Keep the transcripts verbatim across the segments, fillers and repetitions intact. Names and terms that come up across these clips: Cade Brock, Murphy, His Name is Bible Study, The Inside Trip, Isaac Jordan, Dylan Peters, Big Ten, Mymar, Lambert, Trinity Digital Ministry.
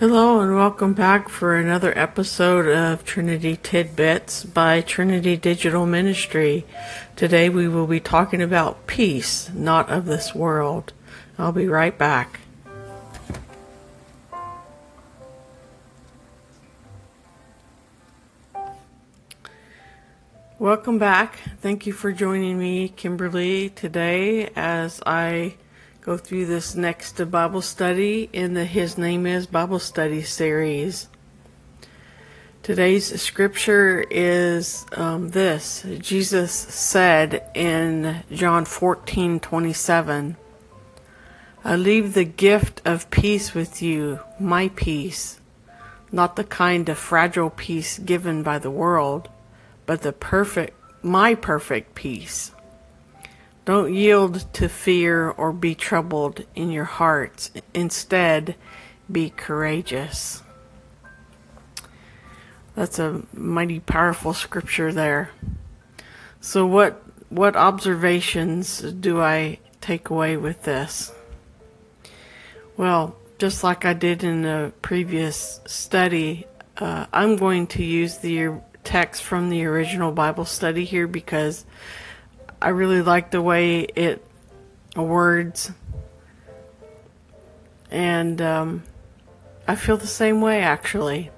Hello and welcome back for another episode of Trinity Tidbits by Trinity Digital Ministry. Today we will be talking about peace, not of this world. I'll be right back. Welcome back. Thank you for joining me, Kimberly, today as I go through this next Bible study in the His Name is Bible Study series. Today's scripture is um, this. Jesus said in John fourteen twenty-seven, I leave the gift of peace with you, my peace, not the kind of fragile peace given by the world, but the perfect, my perfect peace. Don't yield to fear or be troubled in your hearts. Instead, be courageous. That's a mighty powerful scripture there. So what what observations do I take away with this? Well, just like I did in the previous study, uh, I'm going to use the text from the original Bible study here because I really like the way it words, and um, I feel the same way actually.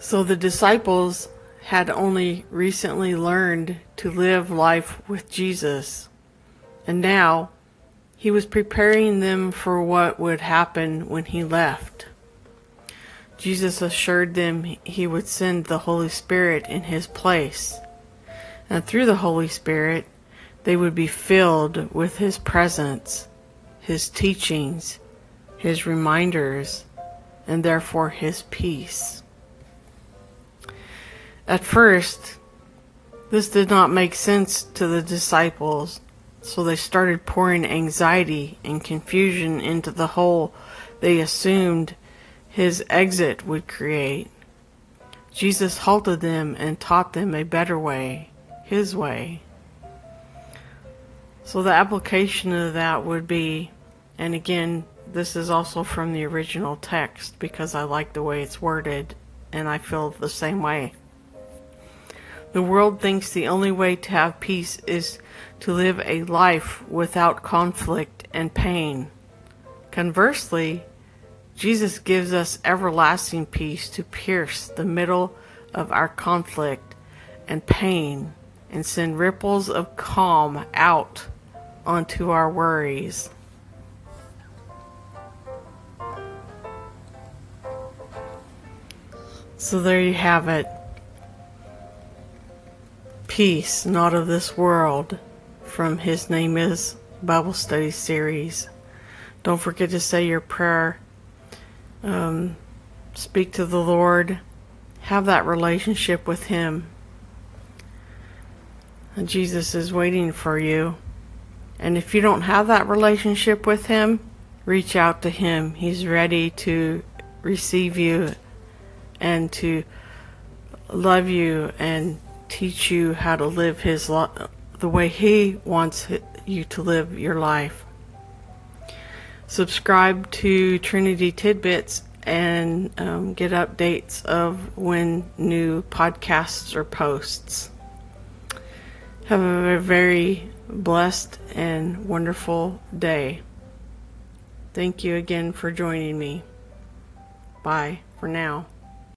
So the disciples had only recently learned to live life with Jesus, and now he was preparing them for what would happen when he left. Jesus assured them he would send the Holy Spirit in his place. And through the Holy Spirit, they would be filled with His presence, His teachings, His reminders, and therefore His peace. At first, this did not make sense to the disciples, so they started pouring anxiety and confusion into the hole they assumed His exit would create. Jesus halted them and taught them a better way. His way. So the application of that would be, and again, this is also from the original text because I like the way it's worded and I feel the same way. The world thinks the only way to have peace is to live a life without conflict and pain. Conversely, Jesus gives us everlasting peace to pierce the middle of our conflict and pain, and send ripples of calm out onto our worries. So there you have it. Peace, not of this world, from His Name is Bible Study series. Don't forget to say your prayer. Um, speak to the Lord. Have that relationship with Him. Jesus is waiting for you. And if you don't have that relationship with Him, reach out to Him. He's ready to receive you and to love you and teach you how to live His life the way He wants you to live your life. Subscribe to Trinity Tidbits and um, get updates of when new podcasts or posts. Have a very blessed and wonderful day. Thank you again for joining me. Bye for now.